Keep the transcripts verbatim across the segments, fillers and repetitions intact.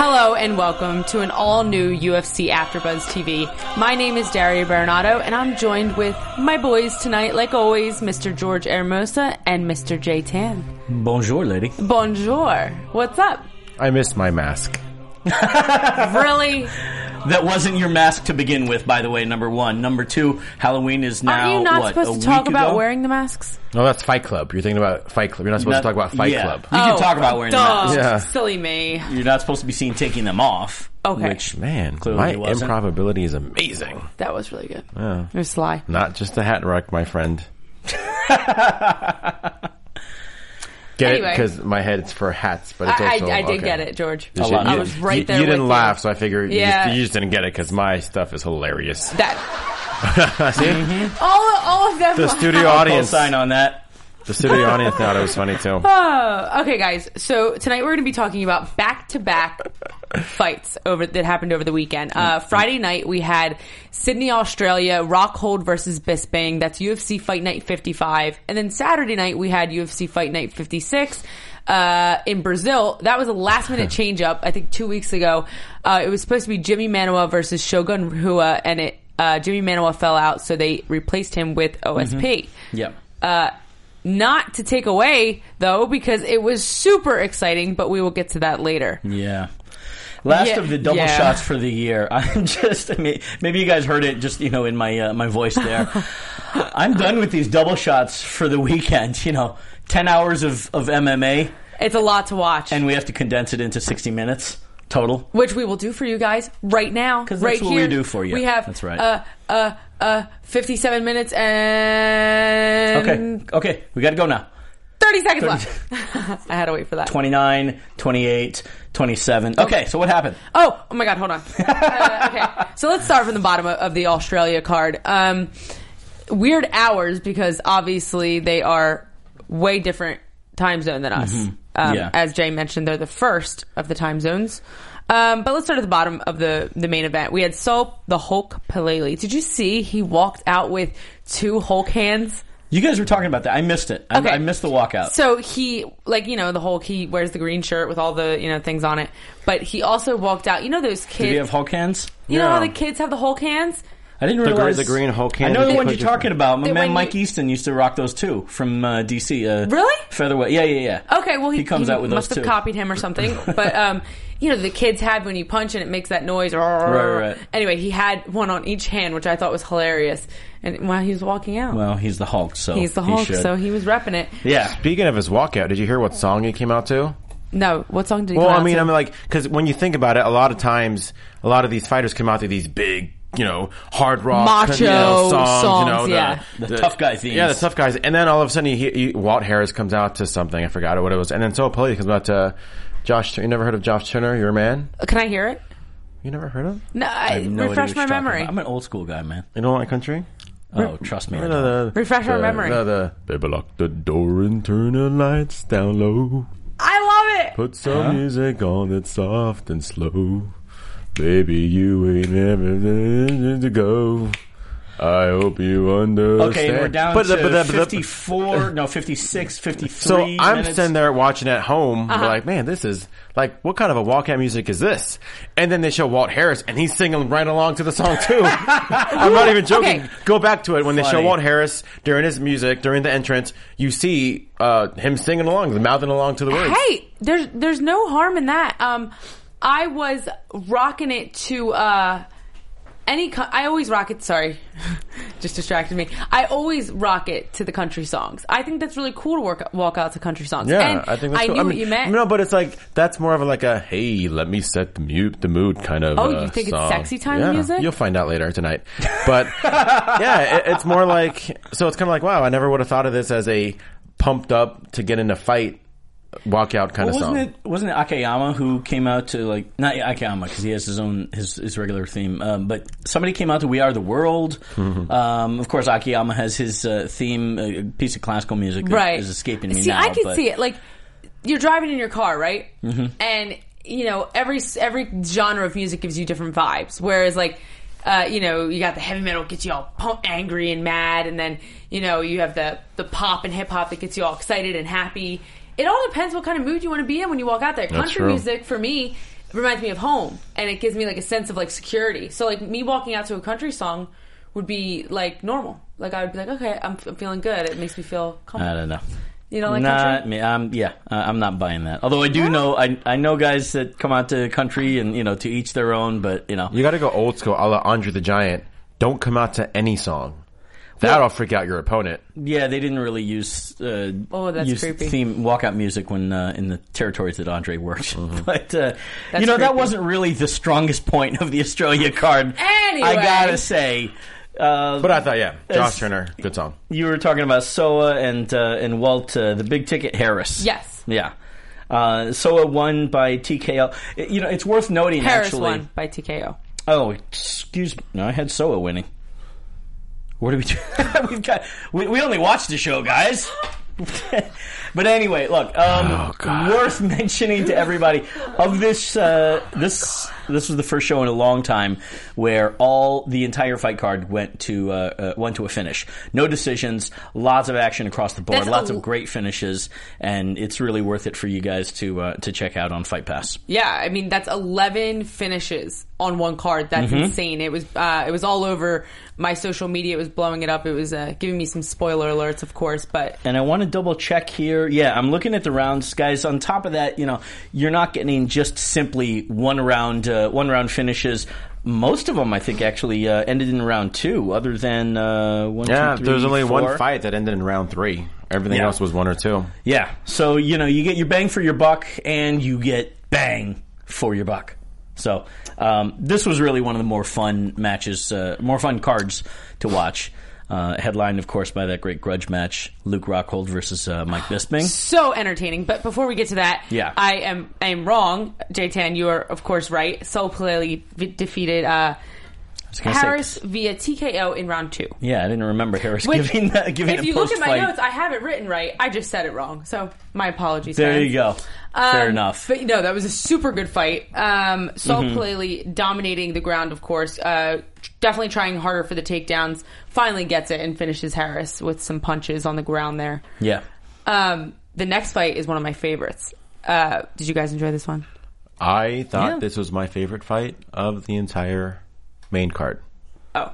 Hello and welcome to an all-new U F C AfterBuzz T V. My name is Daria Bernardo, and I'm joined with my boys tonight, like always, Mister George Hermosa and Mister Jay Tan. Bonjour, lady. Bonjour. What's up? I missed my mask. Really? That wasn't your mask to begin with, by the way, number one. Number two, Halloween is now, Are you not what, supposed to talk about ago? Wearing the masks? No, that's Fight Club. You're thinking about Fight Club. You're not supposed not, to talk about Fight yeah. Club. You oh, can talk about wearing duh. the masks. Yeah. Silly me. You're not supposed to be seen taking them off. Okay. Which, man, clearly my wasn't. Improbability is amazing. That was really good. Yeah. It was sly. Not just a hat rack, my friend. Get anyway. It? Because my head's for hats, but it's I, also... I, I did okay. get it, George. You, I was right you, there You didn't with laugh, you. So I figured you, yeah. just, you just didn't get it because my stuff is hilarious. That. See? Mm-hmm. All, all of them. The studio audience. Sign on that. The studio audience thought it was funny, too. Oh, okay, guys. So tonight we're going to be talking about back-to-back fights over that happened over the weekend. Uh, Friday night, we had Sydney, Australia, Rockhold versus Bisping. That's U F C Fight Night fifty-five. And then Saturday night, we had U F C Fight Night fifty-six. Uh, in Brazil, that was a last-minute change-up, I think two weeks ago. Uh, it was supposed to be Jimi Manuwa versus Shogun Rua, and it uh, Jimi Manuwa fell out, so they replaced him with O S P. Mm-hmm. Yeah. Uh, Not to take away, though, because it was super exciting, but we will get to that later. Yeah. Last yeah, of the double yeah. shots for the year. I'm just, I mean, maybe you guys heard it just, you know, in my uh, my voice there. I'm done with these double shots for the weekend, you know, ten hours of, of M M A. It's a lot to watch. And we have to condense it into sixty minutes total. Which we will do for you guys right now. Because that's right what here. we do for you. We have that's right. uh, uh, Uh, fifty-seven minutes and... Okay, okay, we gotta go now. thirty seconds left. I had to wait for that. twenty-nine, twenty-eight, twenty-seven. Okay, okay. So what happened? Oh, oh my God, hold on. uh, okay, so let's start from the bottom of the Australia card. Um, weird hours because obviously they are way different time zone than us. Mm-hmm. Um, yeah. As Jay mentioned, they're the first of the time zones. Um, but let's start at the bottom of the, the main event. We had Soa the Hulk Palelei. Did you see he walked out with two Hulk hands? You guys were talking about that. I missed it. I, okay. I missed the walkout. So he, like, you know, the Hulk, he wears the green shirt with all the, you know, things on it. But he also walked out. You know those kids. Did he have Hulk hands? You yeah. know how the kids have the Hulk hands? I didn't the realize. The green Hulk hands. I know the one you're talking about. My man Mike you, Easton used to rock those too from uh, D C. Uh, really? Featherweight. Yeah, yeah, yeah. Okay, well, he, he comes he out with must those have two. Copied him or something. But, um... you know, the kids had when you punch and it makes that noise. Right, right. Anyway, he had one on each hand, which I thought was hilarious. And while he was walking out. Well, he's the Hulk, so He's the Hulk, he so he was repping it. Yeah. Speaking of his walkout, did you hear what song he came out to? No. What song did he well, come I out mean, to? Well, I mean, I'm like, because when you think about it, a lot of times, a lot of these fighters come out to these big, you know, hard rock macho you know, songs, songs, you know, the, yeah. the, the tough guy themes. Yeah, the tough guys. And then all of a sudden, he, he, Walt Harris comes out to something. I forgot what it was. And then Soa Palelei comes out to... Josh, you never heard of Josh Turner, your man? Can I hear it? You never heard of him? No, I, I no refresh my memory. About. I'm an old school guy, man. You don't like country? Re- oh, trust me. No, no, no, no. Refresh my memory. No, no. Baby, lock the door and turn the lights down low. I love it. Put some huh? music on that's soft and slow. Baby, you ain't ever to go. I hope you understand. Okay, we're down but, to but, but, but, fifty-four, no, fifty-six, fifty-three So I'm minutes. sitting there watching at home, uh-huh. like, man, this is, like, what kind of a walkout music is this? And then they show Walt Harris, and he's singing right along to the song, too. I'm not even joking. Okay. Go back to it. When Funny. they show Walt Harris, during his music, during the entrance, you see uh, him singing along, mouthing along to the words. Hey, there's, there's no harm in that. Um, I was rocking it to... Uh, Any, co- I always rock it, sorry, just distracted me. I always rock it to the country songs. I think that's really cool to work, walk out to country songs. Yeah, and I think that's I cool. knew I mean, what you meant. No, but it's like, that's more of a, like a, hey, let me set the, mute, the mood kind of Oh, uh, you think song. It's sexy time yeah. music? You'll find out later tonight. But, yeah, it, it's more like, so it's kind of like, wow, I never would have thought of this as a pumped up to get in a fight. Walk out kind well, of song. Wasn't it, wasn't it Akayama who came out to, like, not Akayama because he has his own, his, his regular theme, um, but somebody came out to We Are the World. Mm-hmm. Um, of course, Akayama has his uh, theme, a piece of classical music that right. is escaping me see, now. See, I can but. see it. Like, you're driving in your car, right? Mm-hmm. And, you know, every every genre of music gives you different vibes. Whereas, like, Uh, you know, you got the heavy metal gets you all pump, angry and mad, and then, you know, you have the, the pop and hip hop that gets you all excited and happy. It all depends what kind of mood you want to be in when you walk out there. That's Country true. Music, for me, reminds me of home, and it gives me, like, a sense of, like, security. So, like, me walking out to a country song would be, like, normal. Like, I would be like, okay, I'm, I'm feeling good. It makes me feel comfortable. I don't know. You don't like not country? Me. Um, yeah, uh, I'm not buying that. Although I do yeah. know, I I know guys that come out to country and, you know, to each their own, but, you know. You got to go old school, a la Andre the Giant. Don't come out to any song. That'll well, freak out your opponent. Yeah, they didn't really use uh, oh, that's use creepy. theme walkout music when uh, in the territories that Andre worked. Mm-hmm. But uh, you know, creepy. That wasn't really the strongest point of the Australia card. Anyway, I gotta say. Uh, but I thought, yeah, Josh Turner, good song. You were talking about Soa and uh, and Walt, uh, the big ticket Harris. Yes. Yeah. Uh, Soa won by T K O. You know, it's worth noting Harris actually. Harris won by T K O. Oh, excuse me. No, I had Soa winning. What do we do? We've got, we, we only watched the show, guys. But anyway, look, um, oh, worth mentioning to everybody of this. Uh, this oh, this was the first show in a long time where all the entire fight card went to uh, uh, went to a finish. No decisions, lots of action across the board, That's lots a- of great finishes, and it's really worth it for you guys to uh, to check out on Fight Pass. Yeah, I mean that's eleven finishes on one card. That's mm-hmm. insane. It was uh, it was all over my social media. It was blowing it up. It was uh, giving me some spoiler alerts, of course, but and I want to double check here. Yeah, I'm looking at the rounds, guys. On top of that, you know, you're not getting just simply one round, uh, one round finishes. Most of them, I think, actually uh, ended in round two. Other than uh, one, yeah, two, three, there's only four. One fight that ended in round three. Everything yeah. else was one or two. Yeah, so you know, you get your bang for your buck, and you get bang for your buck. So um, this was really one of the more fun matches, uh, more fun cards to watch. Uh, headlined, of course, by that great grudge match, Luke Rockhold versus uh, Mike Bisping. So entertaining. But before we get to that, yeah. I am I am wrong. Jay Tan, you are, of course, right. Soa Palelei v- defeated uh, Harris say, via T K O in round two. Yeah, I didn't remember Harris Which, giving that, giving a post-fight. If you look at my notes, I have it written right. I just said it wrong. So my apologies. There guys. You go. Um, Fair enough. But, no, that was a super good fight. Um, Soa mm-hmm. Palelei dominating the ground, of course. Uh, definitely trying harder for the takedowns. Finally gets it and finishes Harris with some punches on the ground there. Yeah. Um, the next fight is one of my favorites. Uh, did you guys enjoy this one? I thought yeah. this was my favorite fight of the entire main card. Oh.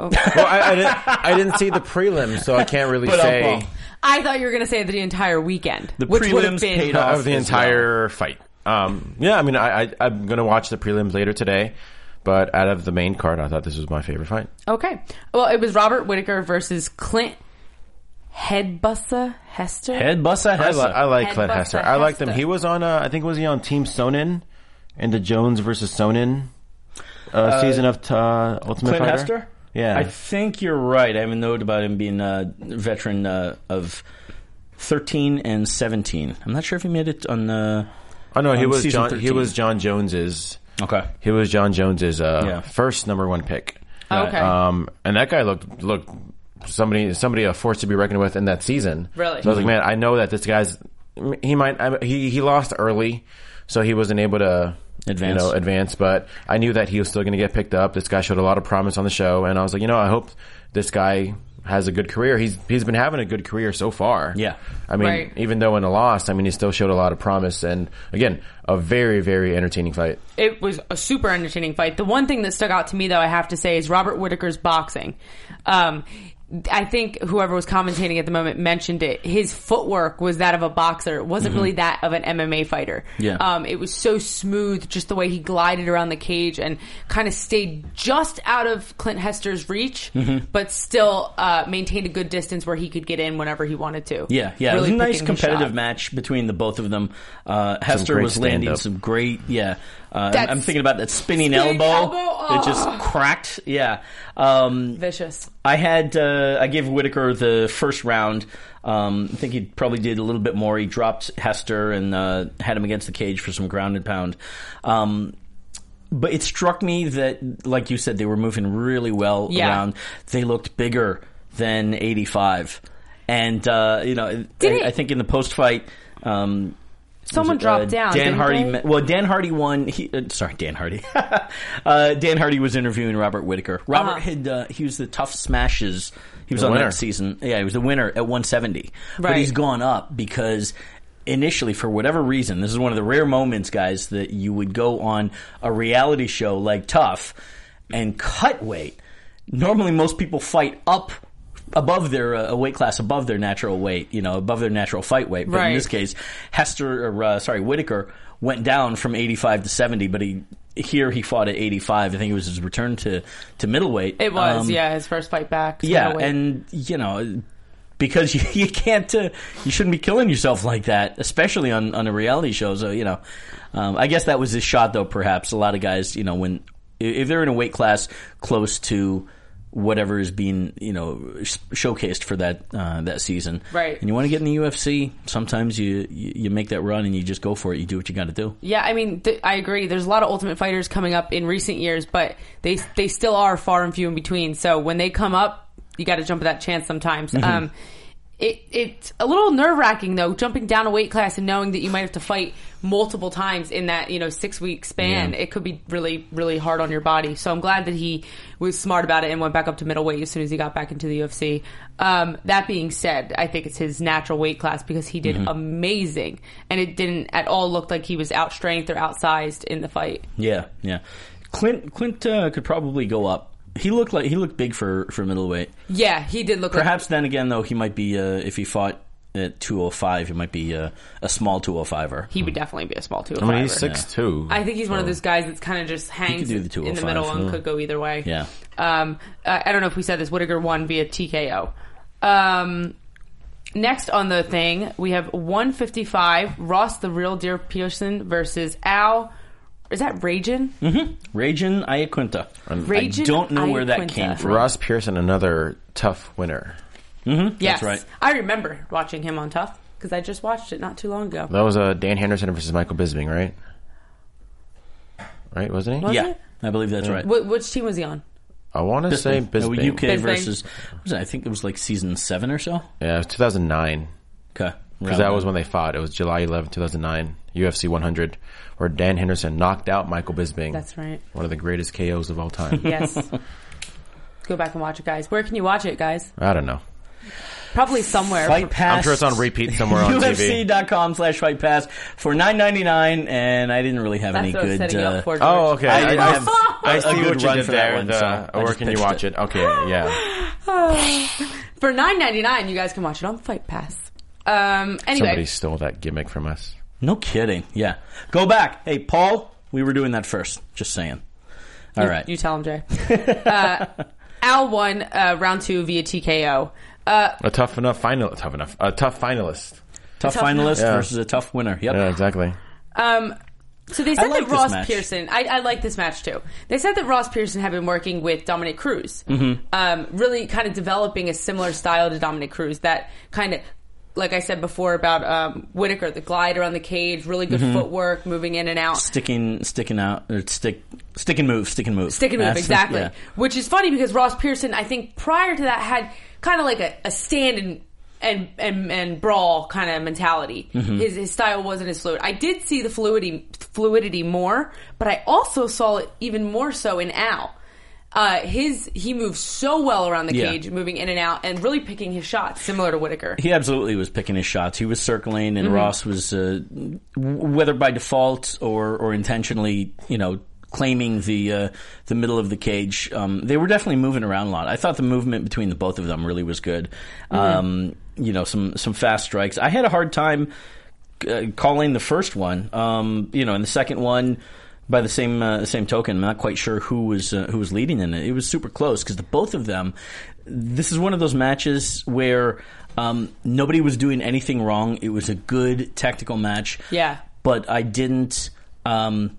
Okay. Well, I, I, didn't, I didn't see the prelims, so I can't really but say... I'll, I'll, I thought you were going to say the entire weekend. The which prelims been paid off. Of the entire well. Fight. Um, yeah, I mean, I, I, I'm going to watch the prelims later today. But out of the main card, I thought this was my favorite fight. Okay. Well, it was Robert Whittaker versus Clint Headbussa Hester. Headbussa Hester. I, li- I like Headbussa Clint Hester. Hester. I liked him. He was on, uh, I think, was he on Team Sonnen in the Jones versus Sonnen uh, uh, season of uh, Ultimate Clint Fighter? Clint Hester? Yeah. I think you're right. I have a note about him being a veteran uh, of thirteen and seventeen. I'm not sure if he made it on the. Oh no, he was John. thirteen. He was John Jones's. Okay. He was John Jones's uh, yeah. first number one pick. Oh, okay. Um, and that guy looked looked somebody somebody a force to be reckoned with in that season. Really? So I was like, man, I know that this guy's he might I, he he lost early, so he wasn't able to. Advance. You know, advance, but I knew that he was still going to get picked up. This guy showed a lot of promise on the show, and I was like, you know, I hope this guy has a good career. He's he's been having a good career so far. Yeah, I mean, right. even though in a loss, I mean, he still showed a lot of promise, and again, a very very entertaining fight. It was a super entertaining fight. The one thing that stuck out to me, though, I have to say, is Robert Whittaker's boxing. Um, I think whoever was commentating at the moment mentioned it. His footwork was that of a boxer. It wasn't mm-hmm. really that of an M M A fighter. Yeah. Um, it was so smooth, just the way he glided around the cage and kind of stayed just out of Clint Hester's reach, mm-hmm. but still uh, maintained a good distance where he could get in whenever he wanted to. Yeah, yeah. Really it was a nice competitive match between the both of them. Uh, Hester was landing some great, yeah. Uh, I'm thinking about that spinning, spinning elbow. elbow. Oh. It just cracked. Yeah. Um, Vicious. I had, uh, I gave Whittaker the first round. Um, I think he probably did a little bit more. He dropped Hester and uh, had him against the cage for some ground and pound. Um, but it struck me that, like you said, they were moving really well yeah. around. They looked bigger than eighty-five. And, uh, you know, I, I think in the post-fight... Um, Someone dropped uh, down. Dan Hardy. They? Well, Dan Hardy won. He, uh, sorry, Dan Hardy. uh, Dan Hardy was interviewing Robert Whittaker. Robert uh-huh. had uh, he was the Tough Smashes. He was the on winner. that season. Yeah, he was the winner at one seventy. Right. But he's gone up because initially, for whatever reason, this is one of the rare moments, guys, that you would go on a reality show like Tough and cut weight. Normally, most people fight up. Above their uh, weight class, above their natural weight, you know, above their natural fight weight. But right. in this case, Hester, or, uh, sorry, Whittaker went down from eighty-five to seventy, but he here he fought at eighty-five. I think it was his return to, to middleweight. It was, um, yeah, his first fight back. Yeah, and, you know, because you, you can't, uh, you shouldn't be killing yourself like that, especially on, on a reality show. So, you know, um, I guess that was his shot, though, perhaps. A lot of guys, you know, when, if they're in a weight class close to whatever is being, you know, sh- showcased for that uh, that season. Right. And you want to get in the U F C, sometimes you, you, you make that run and you just go for it. You do what you got to do. Yeah, I mean, th- I agree. There's a lot of Ultimate Fighters coming up in recent years, but they they still are far and few in between. So when they come up, you got to jump at that chance sometimes. Mm-hmm. Um, it It's a little nerve-wracking, though, jumping down a weight class and knowing that you might have to fight multiple times in that, you know, six-week span. Yeah. It could be really, really hard on your body. So I'm glad that he was smart about it and went back up to middleweight as soon as he got back into the U F C. Um, that being said, I think it's his natural weight class because he did mm-hmm. amazing. And it didn't at all look like he was out-strengthed or outsized in the fight. Yeah, yeah. Clint, Clint uh, could probably go up. He looked like he looked big for, for middleweight. Yeah, he did look. Perhaps like... then again, though, he might be uh, if he fought at two oh five, he might be uh, a small two oh fiver. He would definitely be a small two oh five. I mean, he's six two. Yeah. I think he's so one of those guys that's kind of just hangs the in the middle and yeah. could go either way. Yeah. Um, I, I don't know if we said this. Whittaker won via T K O. Um, next on the thing, we have one fifty-five Ross the Real Deer Pearson versus Al. Is that Ragin? Mm-hmm. Ragin Iaquinta. Ragin I don't know Iaquinta. Where that came from. Ross Pearson, another Tough winner. Mm-hmm. Yes. That's right. I remember watching him on Tough because I just watched it not too long ago. That was uh, Dan Henderson versus Michael Bisping, right? Right, wasn't he? Was yeah, it? I believe that's yeah. right. Wh- which team was he on? I want to say Bisping. No, U K Bisping. Versus, was it, I think it was like season seven or so? Yeah, it was two thousand nine. Okay. Because that was when they fought. It was July eleventh, two thousand nine, U F C one hundred, where Dan Henderson knocked out Michael Bisping. That's right. One of the greatest K Os of all time. Yes. Go back and watch it, guys. Where can you watch it, guys? I don't know. Probably somewhere. Fight Pass. I'm sure it's on repeat somewhere on T V. U F C dot com slash Fight Pass for nine ninety-nine, and I didn't really have That's any good... Uh, for, oh, okay. I, I, have, I see what you did there. One, the, so or can you watch it? it? Okay, yeah. For nine ninety-nine, you guys can watch it on Fight Pass. Um, anyway. Somebody stole that gimmick from us. No kidding. Yeah. Go back. Hey, Paul, we were doing that first. Just saying. All you, right. You tell him, Jay. uh, Al won uh, round two via T K O. Uh, a tough enough final. Tough enough. A tough finalist. Tough, tough finalist yeah. versus a tough winner. Yep. Yeah, exactly. Um, so they said like that Ross match. Pearson. I, I like this match too. They said that Ross Pearson had been working with Dominic Cruz. Mm-hmm. Um, really kind of developing a similar style to Dominic Cruz. That kind of. Like I said before about um, Whittaker, the glide around the cage, really good mm-hmm. footwork, moving in and out, sticking, sticking out, or stick, stick and move, stick and move, stick and move, That's, exactly. Yeah. Which is funny because Ross Pearson, I think, prior to that, had kind of like a, a stand and and and, and brawl kind of mentality. Mm-hmm. His his style wasn't as fluid. I did see the fluidity fluidity more, but I also saw it even more so in Al. Uh, his he moves so well around the yeah. cage, moving in and out, and really picking his shots, similar to Whittaker. He absolutely was picking his shots. He was circling, and mm-hmm. Ross was, uh, whether by default or, or intentionally, you know, claiming the uh, the middle of the cage. Um, they were definitely moving around a lot. I thought the movement between the both of them really was good. Um, mm-hmm. You know, some some fast strikes. I had a hard time uh, calling the first one. Um, you know, and the second one, by the same uh, same token, I'm not quite sure who was uh, who was leading in it. It was super close because the both of them. This is one of those matches where um, nobody was doing anything wrong. It was a good tactical match. Yeah, but I didn't. Um,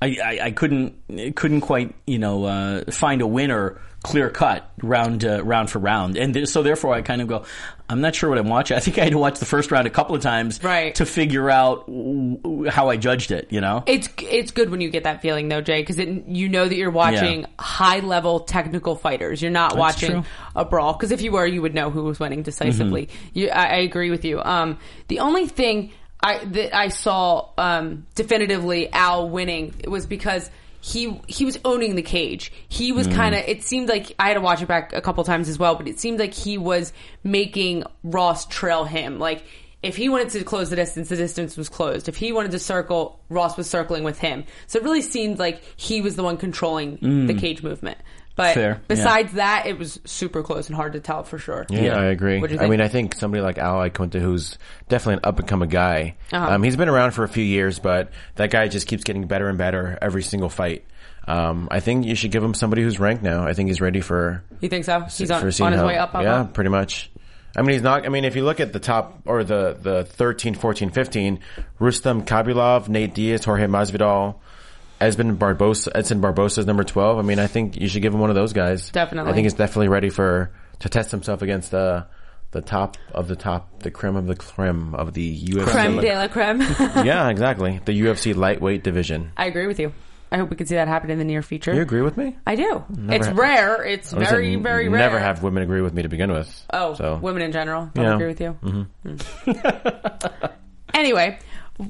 I, I, I couldn't couldn't quite you know uh, find a winner clear cut round uh, round for round, and th- so therefore I kind of go, I'm not sure what I'm watching. I think I had to watch the first round a couple of times right. to figure out w- w- how I judged it. You know, it's it's good when you get that feeling though, Jay, because you know that you're watching yeah. high level technical fighters. You're not That's watching true. a brawl, because if you were, you would know who was winning decisively. Mm-hmm. You, I, I agree with you. Um, the only thing. I that I saw um, definitively Al winning, it was because he he was owning the cage. He was mm. kind of, it seemed like, I had to watch it back a couple times as well, but it seemed like he was making Ross trail him. Like, if he wanted to close the distance, the distance was closed. If he wanted to circle, Ross was circling with him. So it really seemed like he was the one controlling mm. the cage movement. But Fair. besides yeah. that, it was super close and hard to tell for sure. Yeah, yeah. I agree. I mean, I think somebody like Al Iaquinta, who's definitely an up-and-coming guy, uh-huh. um, he's been around for a few years, but that guy just keeps getting better and better every single fight. Um, I think you should give him somebody who's ranked now. I think he's ready for... You think so? He's on, on his how, way up? up yeah, up. Pretty much. I mean, he's not... I mean, if you look at the top, or the, the thirteen, fourteen, fifteen, Rustam Khabilov, Nate Diaz, Jorge Masvidal... Edson Barboza, Edson Barboza is number twelve. I mean, I think you should give him one of those guys. Definitely. I think he's definitely ready for to test himself against uh, the top of the top, the creme of the creme of the U F C. Creme de la creme. Yeah, exactly. The U F C lightweight division. I agree with you. I hope we can see that happen in the near future. You agree with me? I do. Never it's ha- rare. It's very, n- very rare. Never have women agree with me to begin with. Oh, so. Women in general don't yeah. agree with you? Mm-hmm. Mm. Anyway...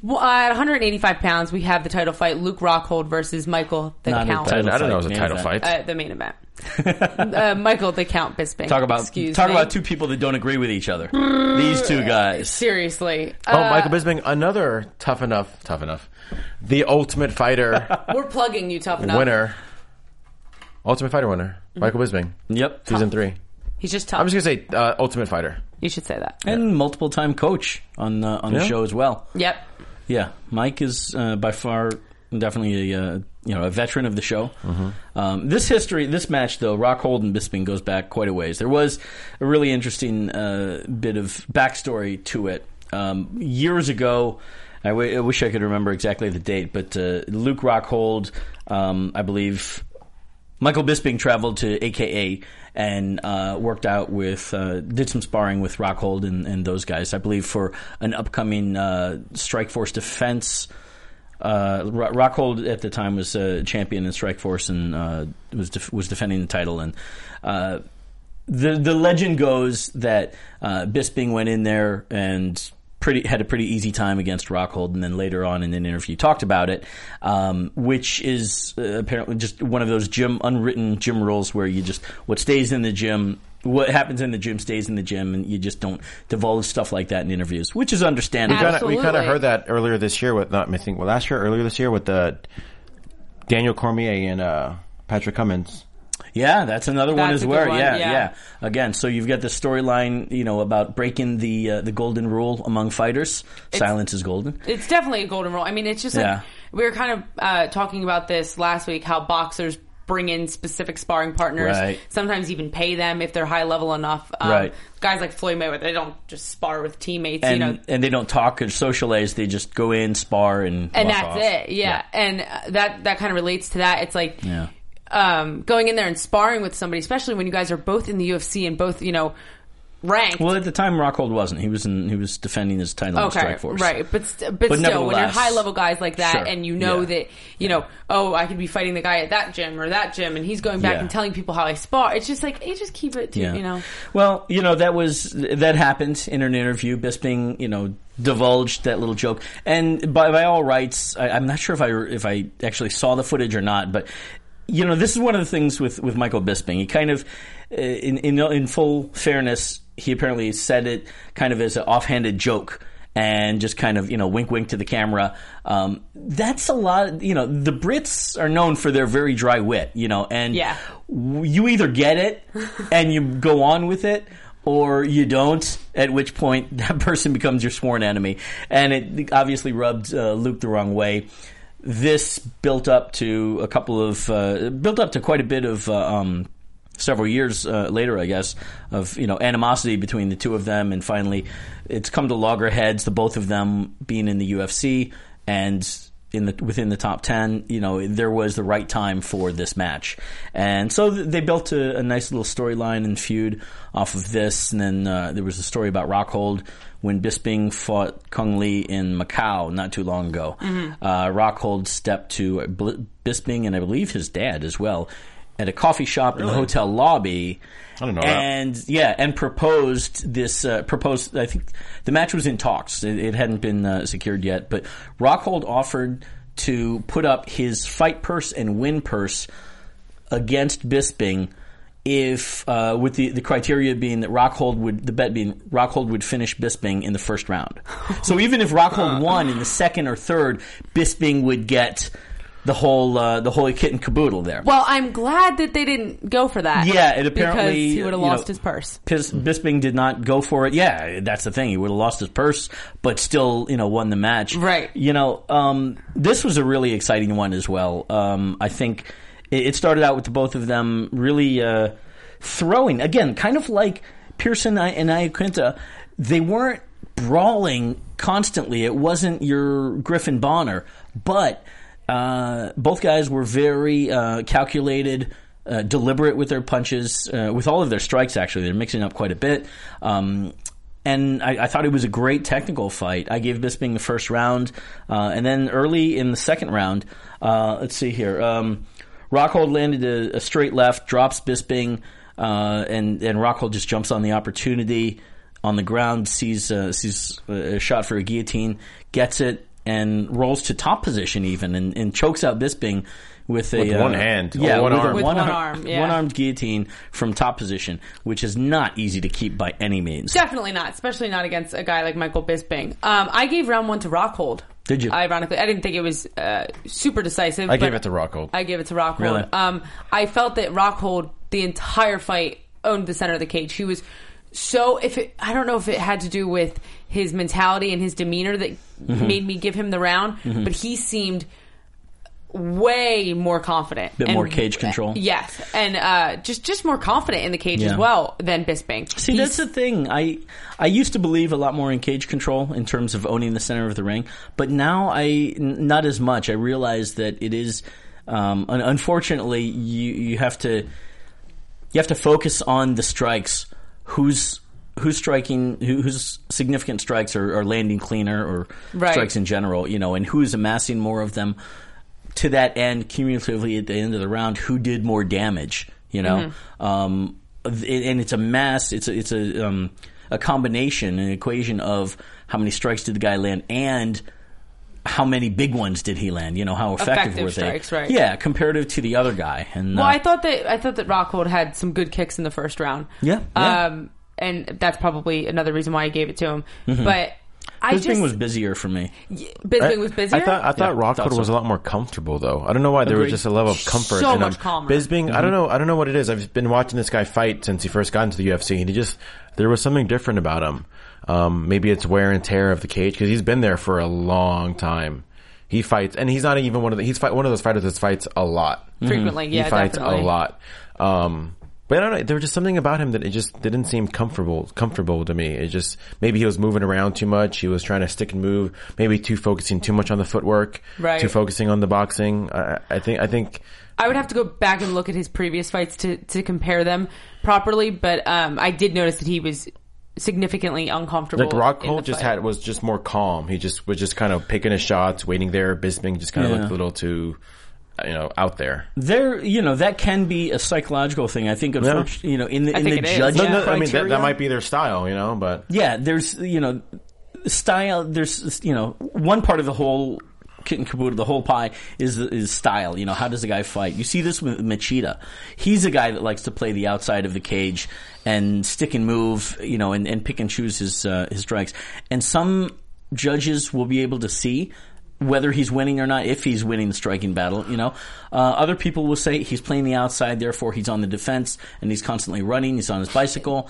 Well, at one eighty-five pounds, we have the title fight, Luke Rockhold versus Michael the Not Count. I don't know it was a title fight. Uh, the main event. uh, Michael the Count Bisping. Talk about Excuse talk me. about two people that don't agree with each other. These two guys. Seriously. Uh, oh, Michael Bisping, another tough enough, tough enough. The Ultimate Fighter. We're plugging you, tough enough. Winner. Ultimate Fighter winner. Mm-hmm. Michael Bisping. Yep. Season tough. three. He's just tough. I'm just going to say uh, Ultimate Fighter. You should say that. And yeah. multiple-time coach on uh, on yeah. the show as well. Yep. Yeah. Mike is uh, by far definitely a uh, you know a veteran of the show. Mm-hmm. Um, this history, this match, though, Rockhold and Bisping goes back quite a ways. There was a really interesting uh, bit of backstory to it. Um, years ago, I, w- I wish I could remember exactly the date, but uh, Luke Rockhold, um, I believe... Michael Bisping traveled to A K A and uh, worked out with, uh, did some sparring with Rockhold and, and those guys, I believe, for an upcoming uh, Strikeforce defense. Uh, Rockhold at the time was a champion in Strikeforce and uh, was def- was defending the title. And uh, the the legend goes that uh, Bisping went in there and. Pretty had a pretty easy time against Rockhold, and then later on in an interview talked about it, um, which is uh, apparently just one of those gym unwritten gym rules where you just what stays in the gym, what happens in the gym stays in the gym, and you just don't divulge stuff like that in interviews, which is understandable. Absolutely. We kind of heard that earlier this year with not missing well last year earlier this year with the Daniel Cormier and uh, Patrick Cummins. Yeah, that's another that's one as well. Yeah, yeah, yeah. Again, so you've got the storyline, you know, about breaking the uh, the golden rule among fighters. It's, Silence is golden. It's definitely a golden rule. I mean, it's just like yeah. we were kind of uh, talking about this last week, how boxers bring in specific sparring partners, right. sometimes even pay them if they're high level enough. Um, right. Guys like Floyd Mayweather, they don't just spar with teammates. And, you know? and they don't talk or socialize. They just go in, spar, and And that's off. it, yeah. yeah. And that, that kind of relates to that. It's like... Yeah. Um, going in there and sparring with somebody, especially when you guys are both in the U F C and both, you know, ranked. Well, at the time, Rockhold wasn't. He was in, he was defending his title okay, in Strikeforce. Right, but st- but, but still, when you're high level guys like that, sure. and you know yeah. that, you know, oh, I could be fighting the guy at that gym or that gym, and he's going back yeah. and telling people how I spar. It's just like you just keep it, to, yeah. you know. Well, you know that was that happened in an interview. Bisping, you know. Divulged that little joke, and by by all rights, I, I'm not sure if I if I actually saw the footage or not, but. You know, this is one of the things with, with Michael Bisping. He kind of, in, in in full fairness, he apparently said it kind of as an offhanded joke. and just kind of, you know, wink, wink to the camera. Um, that's a lot of, you know, the Brits are known for their very dry wit, you know, and yeah. you either get it and you go on with it, or you don't, at which point that person becomes your sworn enemy. And it obviously rubbed uh, Luke the wrong way. This built up to a couple of uh, built up to quite a bit of uh, um, several years uh, later, I guess, of you know animosity between the two of them, and finally, it's come to loggerheads. The both of them being in the U F C and in the within the top ten, you know, there was the right time for this match, and so they built a, a nice little storyline and feud off of this. And then uh, there was a story about Rockhold. When Bisping fought Kung Lee in Macau not too long ago, mm-hmm. uh, Rockhold stepped to Bisping and I believe his dad as well at a coffee shop really? in the hotel lobby. I don't know. And that. yeah, and proposed this. Uh, proposed. I think the match was in talks. It, it hadn't been uh, secured yet, but Rockhold offered to put up his fight purse and win purse against Bisping. If uh, with the, the criteria being that Rockhold would the bet being Rockhold would finish Bisping in the first round, so even if Rockhold won in the second or third, Bisping would get the whole uh, the whole kit and caboodle there. Well, I'm glad that they didn't go for that. Yeah, it apparently because he would have lost know, his purse. Bisping did not go for it. Yeah, that's the thing. He would have lost his purse, but still, you know, won the match. Right. You know, um, this was a really exciting one as well. Um, I think. It started out with the both of them really uh, throwing. Again, kind of like Pearson and Iaquinta, they weren't brawling constantly. It wasn't your Griffin Bonner. But uh, both guys were very uh, calculated, uh, deliberate with their punches, uh, with all of their strikes, actually. They're mixing up quite a bit. Um, and I, I thought it was a great technical fight. I gave Bisping the first round. Uh, and then early in the second round, uh, let's see here. Um, Rockhold landed a, a straight left, drops Bisping, uh, and, and Rockhold just jumps on the opportunity on the ground, sees, uh, sees a shot for a guillotine, gets it, and rolls to top position even, and, and chokes out Bisping with a... With one uh, hand. Yeah, one with, arm. A, with one, one arm. Yeah. One-armed guillotine from top position, which is not easy to keep by any means. Definitely not, especially not against a guy like Michael Bisping. Um, I gave round one to Rockhold. Did you? Ironically, I didn't think it was uh, super decisive. I gave it to Rockhold. I gave it to Rockhold. Really? Um, I felt that Rockhold, the entire fight, owned the center of the cage. He was so... If it, I don't know if it had to do with his mentality and his demeanor that mm-hmm. made me give him the round, mm-hmm. but he seemed way more confident. A bit and, more cage control. Yes. And uh, just, just more confident in the cage yeah. as well than Bisping. See, He's, that's the thing. I I used to believe a lot more in cage control in terms of owning the center of the ring, but now I n- not as much. I realize that it is um, – unfortunately, you, you have to you have to focus on the strikes, who's – Who's striking? Who, whose significant strikes are, are landing cleaner, or right. strikes in general? You know, and who's amassing more of them? To that end, cumulatively at the end of the round, who did more damage? You know, mm-hmm. um, and it's a mass. It's a, it's a um, a combination, an equation of how many strikes did the guy land and how many big ones did he land? You know, how effective, effective were strikes, they? Right. Yeah, comparative to the other guy. And well, uh, I thought that I thought that Rockhold had some good kicks in the first round. Yeah. yeah. Um, And that's probably another reason why I gave it to him. Mm-hmm. But I Bisping just, was busier for me. Bisping I, was busier? I thought, I thought yeah, Rockhold thought so. was a lot more comfortable, though. I don't know why. There Agreed. was just a level of comfort. So in much him. calmer. Bisping, mm-hmm. I don't know I don't know what it is. I've been watching this guy fight since he first got into the U F C, and he just there was something different about him. Um, maybe it's wear and tear of the cage, because he's been there for a long time. He fights, and he's not even one of the, he's fight, one of those fighters that fights a lot. Frequently, mm-hmm. yeah, He fights definitely. a lot. Um But I don't know, there was just something about him that it just didn't seem comfortable, comfortable to me. It just, maybe he was moving around too much. He was trying to stick and move, maybe too focusing too much on the footwork, right. too focusing on the boxing. I, I think, I think. I would have to go back and look at his previous fights to, to compare them properly, but, um, I did notice that he was significantly uncomfortable. Like Rockhold just had, was just more calm. He just was just kind of picking his shots, waiting there. Bisping just kind of yeah. looked a little too, you know, out there. There, you know, that can be a psychological thing. I think, unfortunately, yeah. you know, in the, I in the judging no, no, criteria. I mean, that, that might be their style, you know, but... Yeah, there's, you know, style, there's, you know, one part of the whole kit and caboodle, the whole pie, is is style. You know, how does a guy fight? You see this with Machida. He's a guy that likes to play the outside of the cage and stick and move, you know, and, and pick and choose his, uh, his strikes. And some judges will be able to see whether he's winning or not, if he's winning the striking battle, you know. Uh, other people will say he's playing the outside, therefore he's on the defense, and he's constantly running, he's on his bicycle.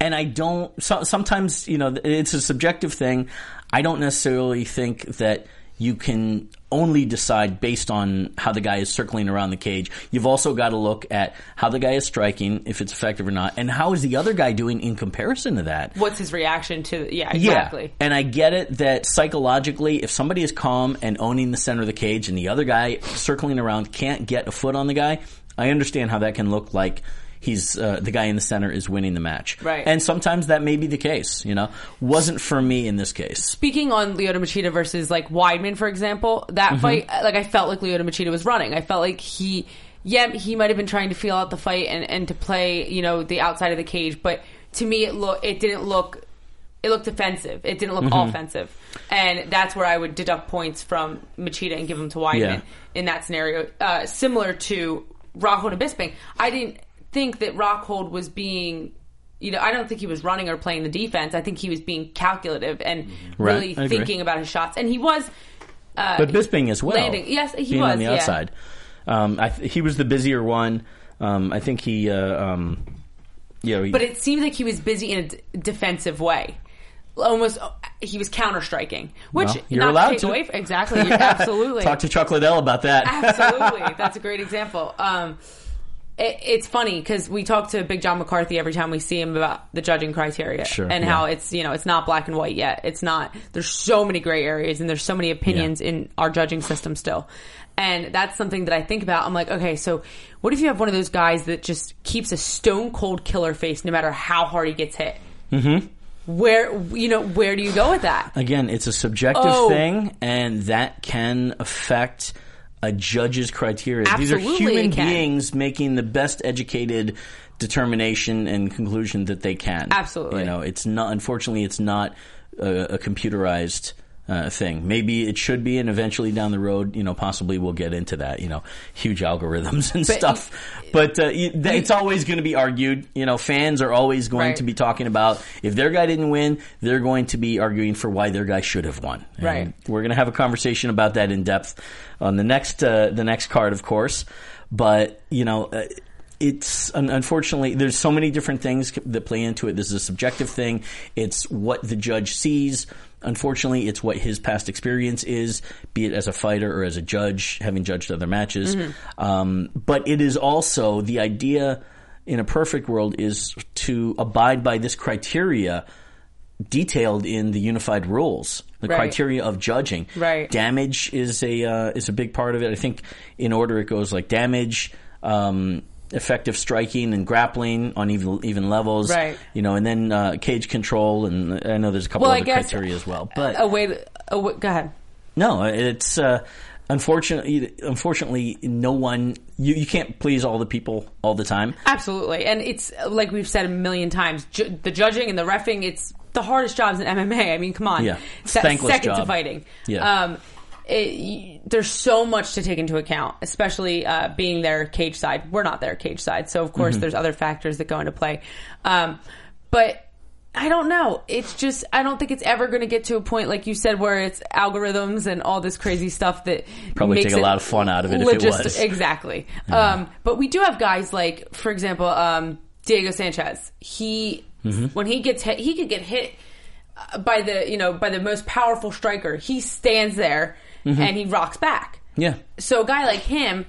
And I don't so, – sometimes, you know, it's a subjective thing. I don't necessarily think that you can only decide based on how the guy is circling around the cage. You've also got to look at how the guy is striking, if it's effective or not, and how is the other guy doing in comparison to that. What's his reaction to – yeah, exactly. Yeah. And I get it that psychologically, if somebody is calm and owning the center of the cage and the other guy circling around can't get a foot on the guy, I understand how that can look like – He's uh, the guy in the center is winning the match. Right. And sometimes that may be the case, you know. Wasn't for me in this case. Speaking on Lyoto Machida versus, like, Weidman, for example, that mm-hmm. fight, like, I felt like Lyoto Machida was running. I felt like he, yeah, he might have been trying to feel out the fight and, and to play, you know, the outside of the cage. But to me, it look, it didn't look, it looked defensive. It didn't look mm-hmm. offensive. And that's where I would deduct points from Machida and give them to Weidman yeah. in that scenario. Uh, similar to Rockhold and Bisping, I didn't think that Rockhold was being, you know, I don't think he was running or playing the defense. I think he was being calculative and right. really I thinking agree. about his shots. And he was, uh, but Bisping as well. Landing. Yes, he being was on the yeah. outside. Um, I th- he was the busier one. Um, I think he, uh, um, yeah. He, but it seemed like he was busy in a d- defensive way. Almost, he was counter striking, which well, you're not allowed to take to. away from, exactly. You're, absolutely. Talk to Chuck Liddell about that. Absolutely, that's a great example. Um, It's funny because we talk to Big John McCarthy every time we see him about the judging criteria sure, and yeah. how it's, you know, it's not black and white yet. It's not. There's so many gray areas and there's so many opinions yeah. in our judging system still. And that's something that I think about. I'm like, okay, so what if you have one of those guys that just keeps a stone cold killer face no matter how hard he gets hit? Mm-hmm. Where, you know, where do you go with that? Again, it's a subjective oh. thing, and that can affect a judge's criteria. Absolutely, these are human beings making the best educated determination and conclusion that they can. Absolutely. You know, it's not, unfortunately, it's not a, a computerized uh, thing. Maybe it should be, and eventually down the road, you know, possibly we'll get into that, you know, huge algorithms and but, stuff. But uh, it's always going to be argued. You know, fans are always going right. to be talking about if their guy didn't win, they're going to be arguing for why their guy should have won. And right. we're going to have a conversation about that in depth on the next uh, the next card, of course. But, you know, uh, it's unfortunately there's so many different things that play into it. This is a subjective thing. It's what the judge sees. Unfortunately, it's what his past experience is, be it as a fighter or as a judge, having judged other matches. Mm-hmm. Um, but it is also the idea in a perfect world is to abide by this criteria detailed in the unified rules, the right. criteria of judging. Right. Damage is a uh, is a big part of it. I think in order it goes like damage, um, effective striking and grappling on even even levels, right? You know, and then uh, cage control, and I know there's a couple well, other criteria as well. But a way, a way, go ahead. No, it's uh, unfortunately, unfortunately, no one you, you can't please all the people all the time. Absolutely, and it's like we've said a million times: ju- the judging and the reffing. It's the hardest jobs in M M A. I mean, come on, yeah, it's Se- thankless seconds job. of fighting. Yeah. Um, It, there's so much to take into account, especially uh, being their cage side. We're not their cage side, so of course mm-hmm. there's other factors that go into play. Um, but I don't know. It's just I don't think it's ever going to get to a point like you said where it's algorithms and all this crazy stuff that probably makes take a lot of fun out of it. Logist- if it was exactly. Yeah. Um, but we do have guys like, for example, um, Diego Sanchez. He mm-hmm. when he gets hit, he could get hit by the you know by the most powerful striker. He stands there. Mm-hmm. And he rocks back. Yeah. So a guy like him,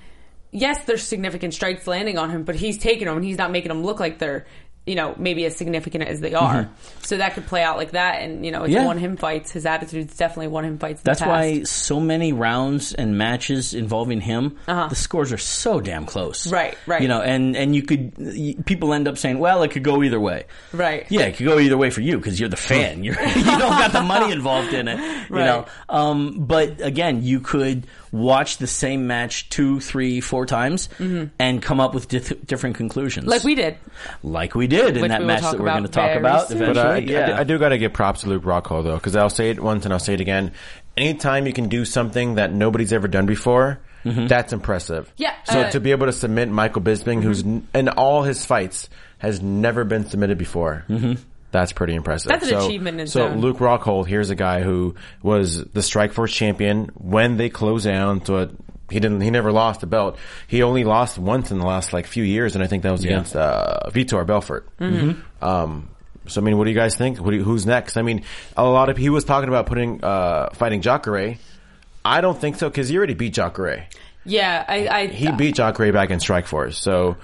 yes, there's significant strikes landing on him, but he's taking them and he's not making them look like they're, you know, maybe as significant as they are. Mm-hmm. So that could play out like that. And, you know, it's yeah. won him fights. His attitude's definitely won him fights in That's the past. Why so many rounds and matches involving him, uh-huh. the scores are so damn close. Right, right. You know, and, and you could, people end up saying, well, it could go either way. Right. Yeah, it could go either way for you because you're the fan. You're, you don't got the money involved in it. Right. You know, um, but again, you could watch the same match two, three, four times mm-hmm. and come up with dif- different conclusions. Like we did. Like we did. did in Which that we match that we're going to talk about soon. Eventually. But I, yeah. I, I do got to give props to Luke Rockhold, though, because I'll say it once and I'll say it again. Anytime you can do something that nobody's ever done before, mm-hmm. that's impressive. Yeah. So uh, to be able to submit Michael Bisping, mm-hmm. who's in all his fights, has never been submitted before. Mm-hmm. That's pretty impressive. That's an so, achievement in itself. So Luke Rockhold, here's a guy who was the Strikeforce champion when they closed down to a, he didn't, he never lost a belt. He only lost once in the last like few years, and I think that was yeah. against uh, Vitor Belfort. Mm-hmm. Um, so I mean, what do you guys think? What do you, who's next? I mean, a lot of he was talking about putting uh, fighting Jacare. I don't think so because he already beat Jacare. Yeah, I, I he I, beat Jacare back in Strikeforce. So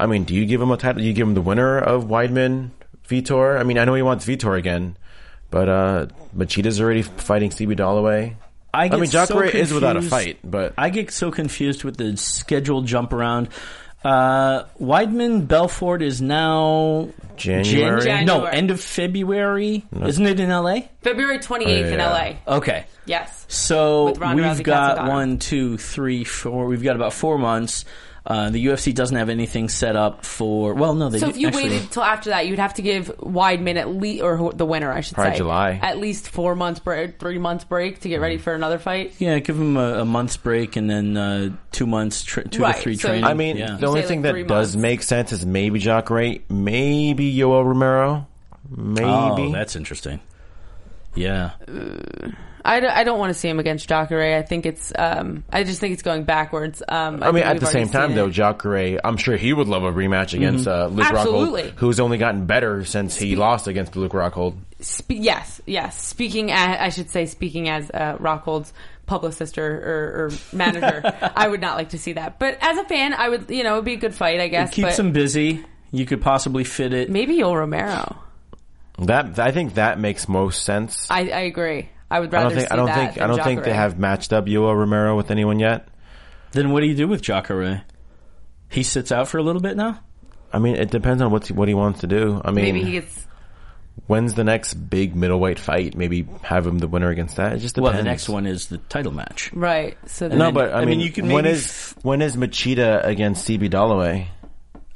I mean, do you give him a title? Do you give him the winner of Weidman? Vitor, I mean, I know he wants Vitor again, but uh, Machida's already fighting Stevie Dalloway. I, I mean, Jacare so is without a fight, but I get so confused with the scheduled jump around. Uh, Weidman Belfort is now January. January. No, end of February. No. Isn't it in L A? February twenty-eighth oh, yeah, yeah. in L A. Okay. Yes. So we've Rousey got one, two, three, four. We've got about four months. Uh, the U F C doesn't have anything set up for... Well, no, they... So if you actually waited until after that, you'd have to give Weidman at least... Or the winner, I should Probably say. July. At least four months break, three months break to get ready for another fight. Yeah, give him a, a month's break and then uh, two months, tra- two right. to three so training. I mean, yeah. the only thing like that does months. make sense is maybe Jacare, maybe Yoel Romero, maybe... Oh, that's interesting. Yeah. Uh, I, d- I don't want to see him against Jacare. I think it's, um, I just think it's going backwards. Um, I, I mean, at the same time, though, Jacare, I'm sure he would love a rematch against mm-hmm. uh, Luke Absolutely. Rockhold, who's only gotten better since Spe- he lost against Luke Rockhold. Spe- yes, yes. Speaking, as, I should say, speaking as uh, Rockhold's publicist or, or, or manager, I would not like to see that. But as a fan, I would, you know, it would be a good fight, I guess. It keeps but him busy. You could possibly fit it. Maybe Yoel Romero. That I think that makes most sense. I, I agree. I would rather see that. I don't think I don't, think, I don't think they have matched up Yoel Romero with anyone yet. Then what do you do with Jacare? He sits out for a little bit now? I mean, it depends on what's, what he wants to do. I mean, maybe he gets... When's the next big middleweight fight? Maybe have him the winner against that. It just depends. Well, the next one is the title match. Right. So then, no, but I, I mean, mean, you can when maybe... is when is Machida against Stevie Dalloway?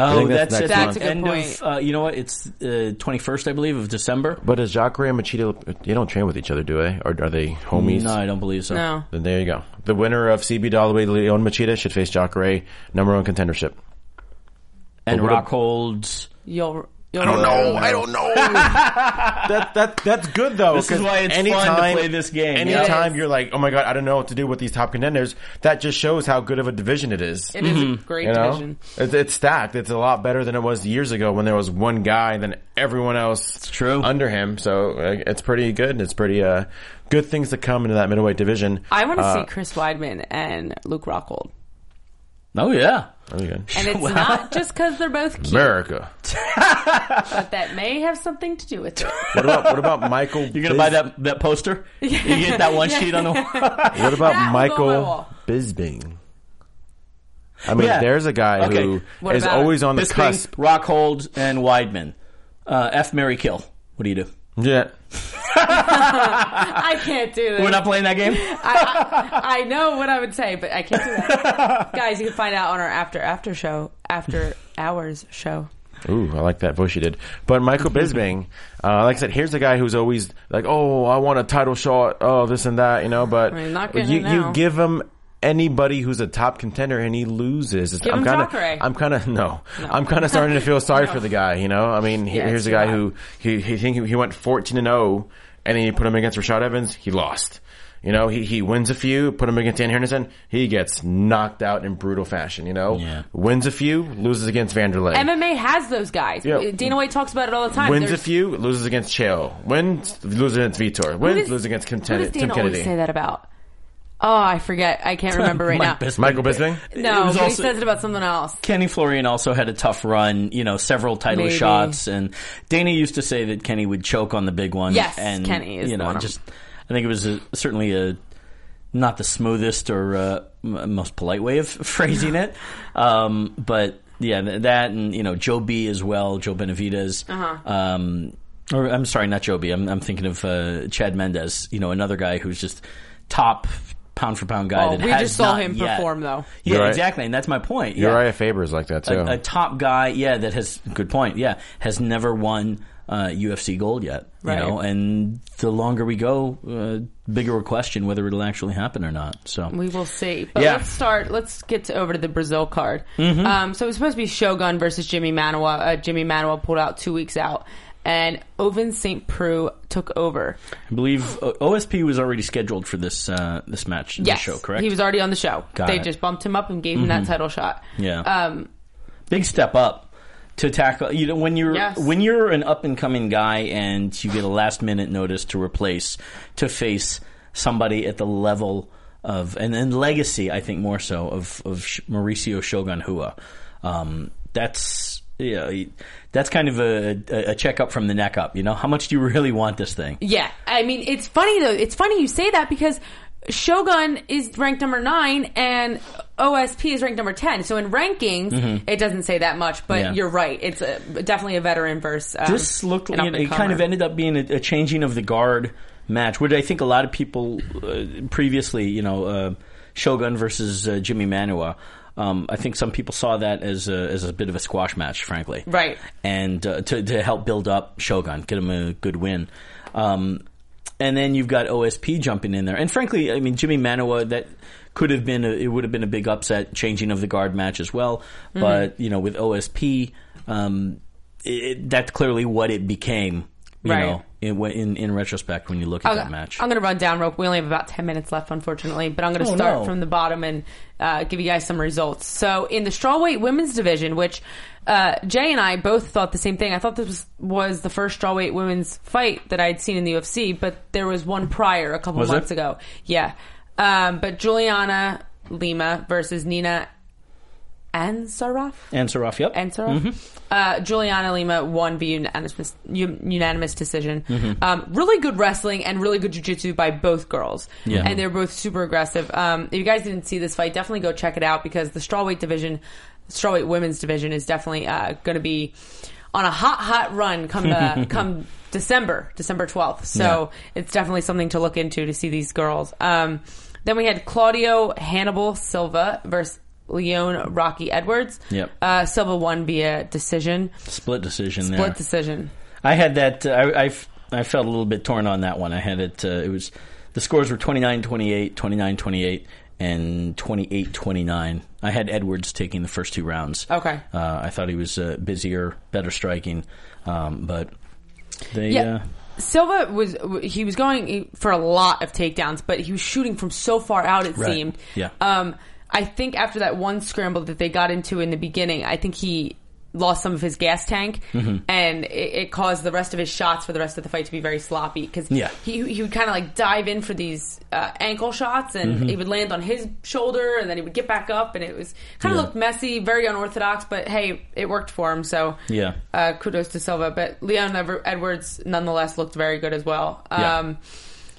Oh, that's, that's, that's a good end point. Of, uh, you know what? It's uh, twenty-first, I believe, of December. But is Jacare and Machida, they don't train with each other, do they? Or are they homies? No, I don't believe so. No. Then there you go. The winner of C B Dalloway, Leon Machida, should face Jacare, number one contendership. And Rockhold's... Your... I don't know. I don't know. that that that's good though. This is why it's anytime, fun to play this game. Anytime yeah. you're like, oh my god, I don't know what to do with these top contenders. That just shows how good of a division it is. It mm-hmm. is a great you know? division. It's, it's stacked. It's a lot better than it was years ago when there was one guy and then everyone else it's true. under him. So uh, it's pretty good. And it's pretty uh, good things to come into that middleweight division. I want to uh, see Chris Weidman and Luke Rockhold. Oh yeah. And it's wow. not just because they're both cute. America. But that may have something to do with it. What about, what about Michael You're going to Bis- buy that, that poster? You get that one sheet on the wall? What about yeah, Michael Bisping? I mean, yeah. there's a guy okay. who what is always on the Bisping, cusp. Rockhold and Weidman. Uh, F, marry, kill. What do you do? Yeah. I can't do this. We're not playing that game? I, I, I know what I would say, but I can't do that. Guys, you can find out on our after after show, after hours show. Ooh, I like that voice you did. But Michael Bisping, uh, like I said, here's a guy who's always like, oh, I want a title shot, oh, this and that, you know, but I mean, not getting you, it now. You give him anybody who's a top contender and he loses. Give I'm kind of, I'm kind of, no. no, I'm kind of starting to feel sorry no. for the guy. You know, I mean, he, yes, here's a guy yeah. who he he think he went fourteen and oh, and then you put him against Rashad Evans, he lost. You know, he he wins a few, put him against Dan Henderson, he gets knocked out in brutal fashion. You know, yeah. wins a few, loses against Vanderlei. M M A has those guys. Yeah. Dana White talks about it all the time. Wins There's... a few, loses against Chael. Wins, loses against Vitor. Wins, does, loses against Tim Kennedy. Who does Dana always say that about? Oh, I forget. I can't remember right now. Bisping. Michael Bisping? No, also, he says it about something else. Kenny Florian also had a tough run, you know, several title Maybe. shots. And Dana used to say that Kenny would choke on the big one. Yes, and, Kenny is you know, just I think it was a, certainly a not the smoothest or uh, most polite way of phrasing it. Um, but, yeah, that and, you know, Joe B as well, Joe Benavidez. Uh-huh. Um, or I'm sorry, not Joe B. I'm, I'm thinking of uh, Chad Mendes, you know, another guy who's just top – pound for pound guy. Oh, that we has just saw him yet. perform though. Yeah, Uriah, exactly, and that's my point. Yeah. Uriah Faber's like that too. A, a top guy, yeah, that has good point. Yeah, has never won uh, U F C gold yet. Right. You know, and the longer we go, uh, bigger a question whether it'll actually happen or not. So we will see. But yeah. let's start. Let's get to, over to the Brazil card. Mm-hmm. Um, so it was supposed to be Shogun versus Jimi Manuwa. Uh, Jimi Manuwa pulled out two weeks out. and Ovin Saint Preux took over. I believe O S P was already scheduled for this uh, this match, yes. this show, correct? He was already on the show. Got they it. just bumped him up and gave mm-hmm. him that title shot. Yeah, um, big step up to tackle. You know, when you're yes. when you're an up and coming guy and you get a last minute notice to replace to face somebody at the level of and then legacy, I think more so of of Mauricio Shogun Rua. Um, that's yeah, that's kind of a, a checkup from the neck up. You know, how much do you really want this thing? Yeah, I mean, it's funny though. It's funny you say that because Shogun is ranked number nine and O S P is ranked number ten. So in rankings, mm-hmm. it doesn't say that much. But yeah. you're right; it's a, definitely a veteran versus. Um, this looked like it, it kind of ended up being a, a changing of the guard match, which I think a lot of people uh, previously, you know, uh, Shogun versus uh, Jimi Manuwa. Um, I think some people saw that as a, as a bit of a squash match, frankly. Right. And uh, to, to help build up Shogun, get him a good win. Um, and then you've got O S P jumping in there. And frankly, I mean, Jimi Manuwa, that could have been, a, it would have been a big upset, changing of the guard match as well. Mm-hmm. But, you know, with O S P, um, it, that's clearly what it became, you right. know. In, in in retrospect, when you look at I'll, that match. I'm going to run down real quick. We only have about ten minutes left, unfortunately. But I'm going to oh, start no. from the bottom and uh, give you guys some results. So in the strawweight women's division, which uh, Jay and I both thought the same thing. I thought this was, was the first strawweight women's fight that I had seen in the U F C. But there was one prior a couple was months it? ago. Yeah. Um, but Juliana Lima versus Nina Ansaroff? Ansaroff, yep. Ansaroff. Mm-hmm. Uh, Juliana Lima won via unanimous, unanimous decision. Mm-hmm. Um, really good wrestling and really good jiu-jitsu by both girls. Yeah. And they're both super aggressive. Um, if you guys didn't see this fight, definitely go check it out because the strawweight division, strawweight women's division is definitely uh, going to be on a hot, hot run come uh, come December, December twelfth. So yeah. it's definitely something to look into to see these girls. Um, then we had Claudio Hannibal Silva versus Leon Rocky Edwards. Yep. Uh, Silva won via decision. Split decision Split there. Split decision. I had that. Uh, I, I, I felt a little bit torn on that one. I had it. Uh, it was the scores were twenty-nine twenty-eight, twenty-nine twenty-eight, and twenty-eight twenty-nine. I had Edwards taking the first two rounds. Okay. Uh, I thought he was uh, busier, better striking, um, but they. Yeah. Uh, Silva was he was going for a lot of takedowns, but he was shooting from so far out. It right. seemed. Yeah. Um. I think after that one scramble that they got into in the beginning, I think he lost some of his gas tank, mm-hmm. and it, it caused the rest of his shots for the rest of the fight to be very sloppy because yeah. he he would kind of like dive in for these uh, ankle shots, and mm-hmm. he would land on his shoulder, and then he would get back up, and it was kind of yeah. looked messy, very unorthodox, but hey, it worked for him, so yeah. uh, kudos to Silva. But Leon Edwards nonetheless looked very good as well. Um, yeah.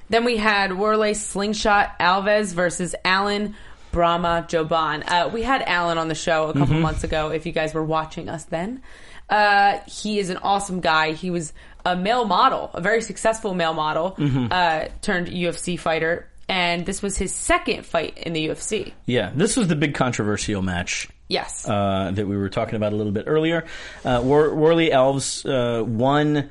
Then we had Warlley Slingshot Alves versus Alan Brahma Jouban. Uh, we had Alan on the show a couple mm-hmm. months ago, if you guys were watching us then. Uh, he is an awesome guy. He was a male model, a very successful male model, mm-hmm. uh, turned U F C fighter. And this was his second fight in the U F C. Yeah, this was the big controversial match. Yes. Uh, that we were talking about a little bit earlier. Uh, War- Warlley Alves uh, won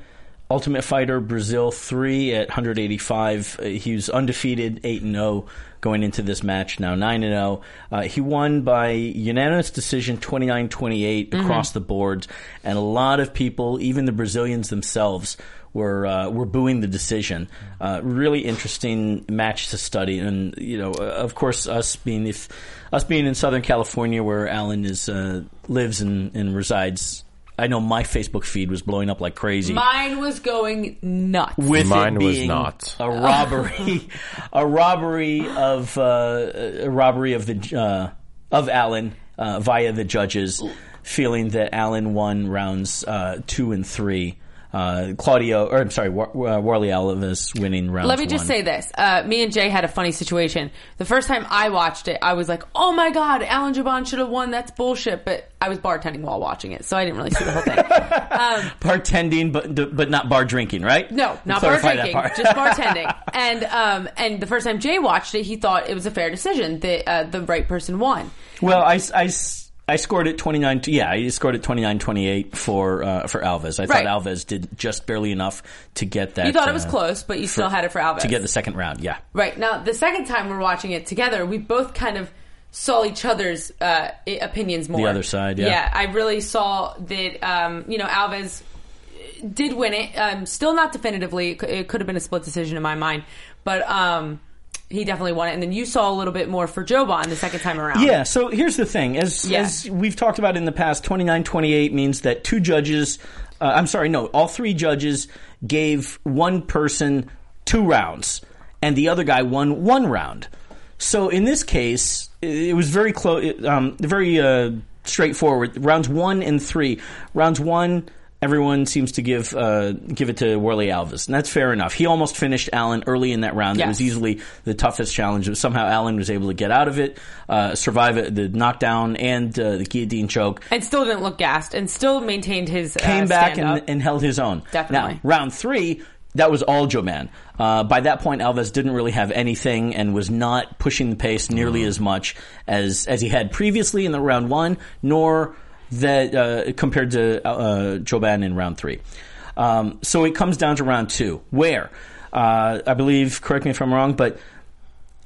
Ultimate Fighter Brazil three at one eighty-five. Uh, he was undefeated, eight and oh. Going into this match now, nine and oh. Uh, he won by unanimous decision, twenty-nine twenty-eight across mm-hmm. the boards. And a lot of people, even the Brazilians themselves, were uh, were booing the decision. Uh, really interesting match to study. And, you know, uh, of course, us being if us being in Southern California where Alan is uh, lives and, and resides, I know my Facebook feed was blowing up like crazy. Mine was going nuts. With Mine it being was not a robbery, a robbery of uh, a robbery of the uh, of Alan uh, via the judges, feeling that Alan won rounds uh, two and three. Uh, Claudio, or I'm sorry, War- uh, Warlley Alves winning round. Let me just one. say this: uh, me and Jay had a funny situation. The first time I watched it, I was like, "Oh my god, Alan Jouban should have won. That's bullshit." But I was bartending while watching it, so I didn't really see the whole thing. Um, bartending, but but not bar drinking, right? No, not bar drinking, just bartending. And um, and the first time Jay watched it, he thought it was a fair decision. The uh, the right person won. Well, I. I I scored it twenty-nine. Yeah, I scored it twenty-nine twenty-eight for uh, for Alves. I right. thought Alves did just barely enough to get that. You thought it was uh, close, but you for, still had it for Alves to get the second round. Yeah, right. Now the second time we're watching it together, we both kind of saw each other's uh, opinions more. The other side, yeah. Yeah, I really saw that. Um, you know, Alves did win it. Um, still not definitively. It could, it could have been a split decision in my mind. But um, he definitely won it. And then you saw a little bit more for Jouban the second time around. Yeah, so here's the thing. As, yeah. as we've talked about in the past, twenty-nine twenty-eight means that two judges... Uh, I'm sorry, no, all three judges gave one person two rounds, and the other guy won one round. So in this case, it was very close, um, very uh, straightforward. Rounds one and three. Rounds one, everyone seems to give uh, give it to Warlley Alves, and that's fair enough. He almost finished Alan early in that round. Yes. It was easily the toughest challenge. Somehow Alan was able to get out of it, uh, survive the knockdown and uh, the guillotine choke, and still didn't look gassed, and still maintained his came uh, back and, and held his own. Definitely. Now, round three. That was all Jouban. Uh, by that point, Alves didn't really have anything and was not pushing the pace nearly as much as as he had previously in the round one, nor that uh, compared to uh, Jouban in round three. Um, so it comes down to round two, where uh, I believe, correct me if I'm wrong, but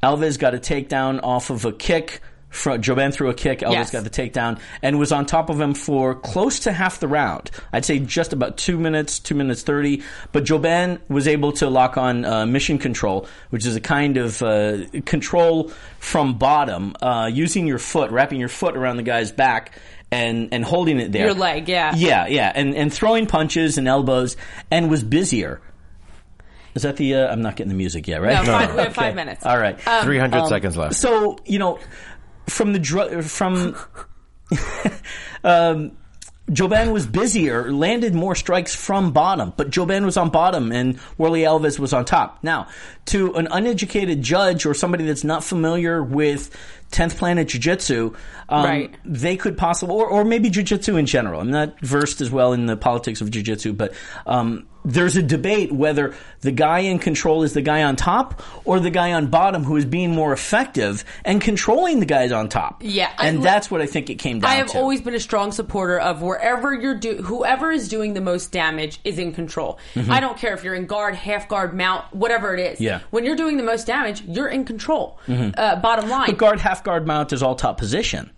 Alves got a takedown off of a kick. Jouban threw a kick. Alves yes. got the takedown and was on top of him for close to half the round. I'd say just about two minutes, two minutes thirty. But Jouban was able to lock on uh, mission control, which is a kind of uh, control from bottom, uh, using your foot, wrapping your foot around the guy's back and, and holding it there. Your leg, yeah. Yeah, yeah. And, and throwing punches and elbows and was busier. Is that the... Uh, I'm not getting the music yet, right? No, five, no. We have five okay. minutes. All right. Um, three hundred um, seconds left. So, you know... From the dr- from, um, Jouban was busier, landed more strikes from bottom, but Jouban was on bottom and Warlley Alves was on top. Now, to an uneducated judge or somebody that's not familiar with tenth Planet Jiu-Jitsu, um, right. they could possibly, or, or maybe Jiu-Jitsu in general. I'm not versed as well in the politics of Jiu-Jitsu, but um, there's a debate whether the guy in control is the guy on top or the guy on bottom who is being more effective and controlling the guys on top. Yeah. And I, that's what I think it came down to. I have to. always been a strong supporter of wherever you're do, whoever is doing the most damage is in control. Mm-hmm. I don't care if you're in guard, half guard, mount, whatever it is. Yeah. When you're doing the most damage, you're in control. Mm-hmm. Uh, bottom line. But guard, half guard, mount is all top position.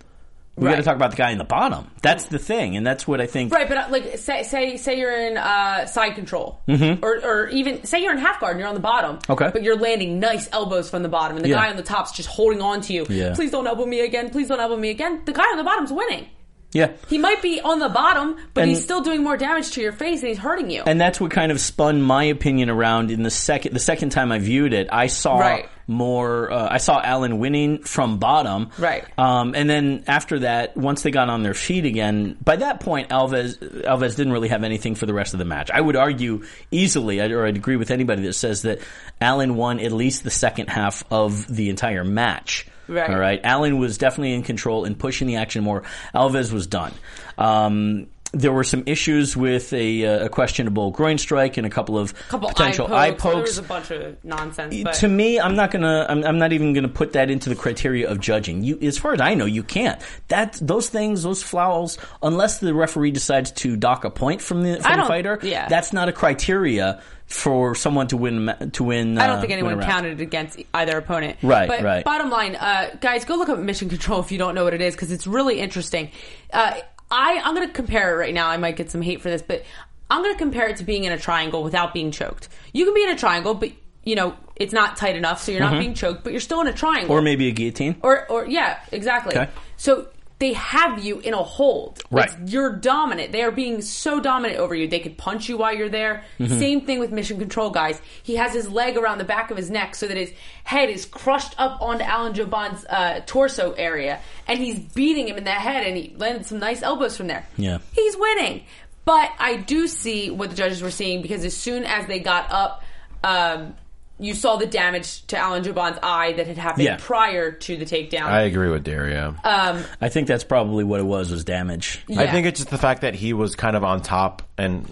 We right. got to talk about the guy in the bottom. That's the thing, and that's what I think. Right, but like, say, say, say you're in uh, side control, mm-hmm. or, or even say you're in half guard and you're on the bottom. Okay, but you're landing nice elbows from the bottom, and the yeah. guy on the top's just holding on to you. Yeah. Please don't elbow me again. Please don't elbow me again. The guy on the bottom's winning. Yeah, he might be on the bottom, but and, he's still doing more damage to your face, and he's hurting you. And that's what kind of spun my opinion around in the second. The second time I viewed it, I saw right. more. Uh, I saw Alan winning from bottom, right? Um, and then after that, once they got on their feet again, by that point, Alves Alves didn't really have anything for the rest of the match. I would argue easily, or I'd agree with anybody that says that Alan won at least the second half of the entire match. Right. All right. Alan was definitely in control and pushing the action more. Alves was done. Um, there were some issues with a, uh, a questionable groin strike and a couple of a couple potential eye pokes. eye pokes. There was a bunch of nonsense. But. To me, I'm not gonna. I'm, I'm not even gonna put that into the criteria of judging. You, as far as I know, you can't. That those things, those fouls, unless the referee decides to dock a point from the, from the fighter, yeah. that's not a criteria. For someone to win, to win, uh, I don't think anyone counted against either opponent. Right, but right. Bottom line, uh, guys, go look up Mission Control if you don't know what it is because it's really interesting. Uh, I I'm going to compare it right now. I might get some hate for this, but I'm going to compare it to being in a triangle without being choked. You can be in a triangle, but you know it's not tight enough, so you're not mm-hmm. being choked, but you're still in a triangle, or maybe a guillotine, or or yeah, exactly. Okay. So. They have you in a hold. Right. It's, you're dominant. They are being so dominant over you. They could punch you while you're there. Mm-hmm. Same thing with Mission Control, guys. He has his leg around the back of his neck so that his head is crushed up onto Alan Jouban's uh, torso area. And he's beating him in the head, and he landed some nice elbows from there. Yeah. He's winning. But I do see what the judges were seeing because as soon as they got up... Um, you saw the damage to Alan Jouban's eye that had happened yeah. prior to the takedown. I agree with Daria. Um, I think that's probably what it was, was damage. Yeah. I think it's just the fact that he was kind of on top and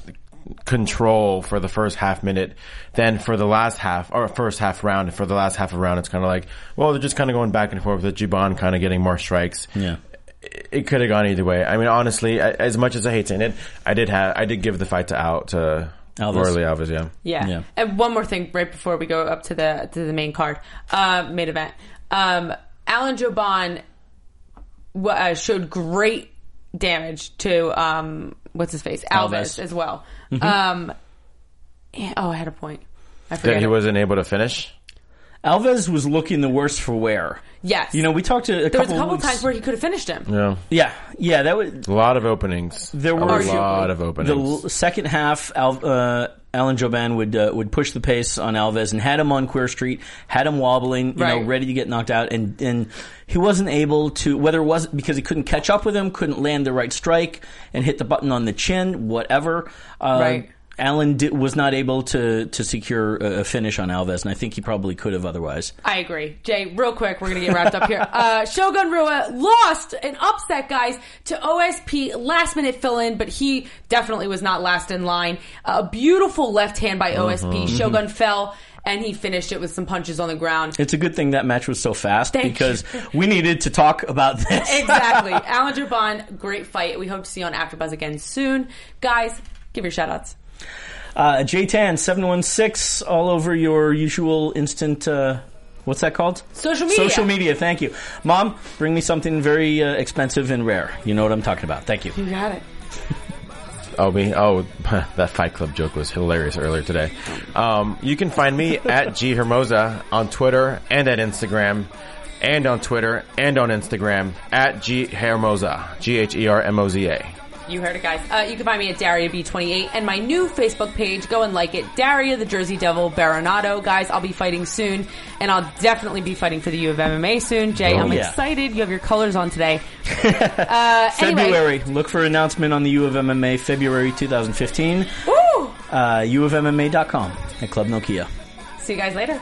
control for the first half minute. Then for the last half, or first half round, for the last half of round, it's kind of like, well, they're just kind of going back and forth with Jouban kind of getting more strikes. Yeah. It could have gone either way. I mean, honestly, as much as I hate saying it, I did have, I did give the fight to out to... Alves. Warlley Alves, yeah. yeah. Yeah. And one more thing right before we go up to the to the main card, uh, main event. Um, Alan Jouban w- uh, showed great damage to um, what's his face? Alves, Alves. as well. Mm-hmm. Um, oh, I had a point. I forgot. That he wasn't able to finish? Alves was looking the worst for wear. Yes. You know, we talked to a there couple There was a couple times where he could have finished him. Yeah. Yeah. Yeah, that was... A lot of openings. There were... A lot of openings. The second half, Al, uh, Alan Jouban would uh, would push the pace on Alves and had him on Queer Street, had him wobbling, you right. know, ready to get knocked out, and, and he wasn't able to... Whether it was because he couldn't catch up with him, couldn't land the right strike, and hit the button on the chin, whatever. Uh, right. Alan did, was not able to, to secure a finish on Alves, and I think he probably could have otherwise. I agree. Jay, real quick, we're going to get wrapped up here. Uh, Shogun Rua lost an upset, guys, to O S P, last-minute fill-in, but he definitely was not last in line. A uh, beautiful left hand by O S P. Mm-hmm. Shogun fell, and he finished it with some punches on the ground. It's a good thing that match was so fast Thank because we needed to talk about this. Exactly. Alan Jouban, great fight. We hope to see you on AfterBuzz again soon. Guys, give your shout-outs. Uh, Jay Tan, seven one six, all over your usual instant, uh, what's that called? Social media. Social media, thank you. Mom, bring me something very uh, expensive and rare. You know what I'm talking about. Thank you. You got it. Oh, me? Oh, that Fight Club joke was hilarious earlier today. Um, you can find me at G Hermosa on Twitter and at Instagram. And on Twitter and on Instagram at G Hermosa. G H E R M O Z A. You heard it, guys. Uh, you can find me at Daria B twenty-eight and my new Facebook page. Go and like it. Daria, the Jersey Devil, Baronado. Guys, I'll be fighting soon, and I'll definitely be fighting for the U of M M A soon. Jay, oh, I'm yeah. excited. You have your colors on today. uh, February. Anyway. Look for an announcement on the U of M M A February twenty fifteen. Woo! Uh, U of M M A dot com at Club Nokia. See you guys later.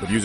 The views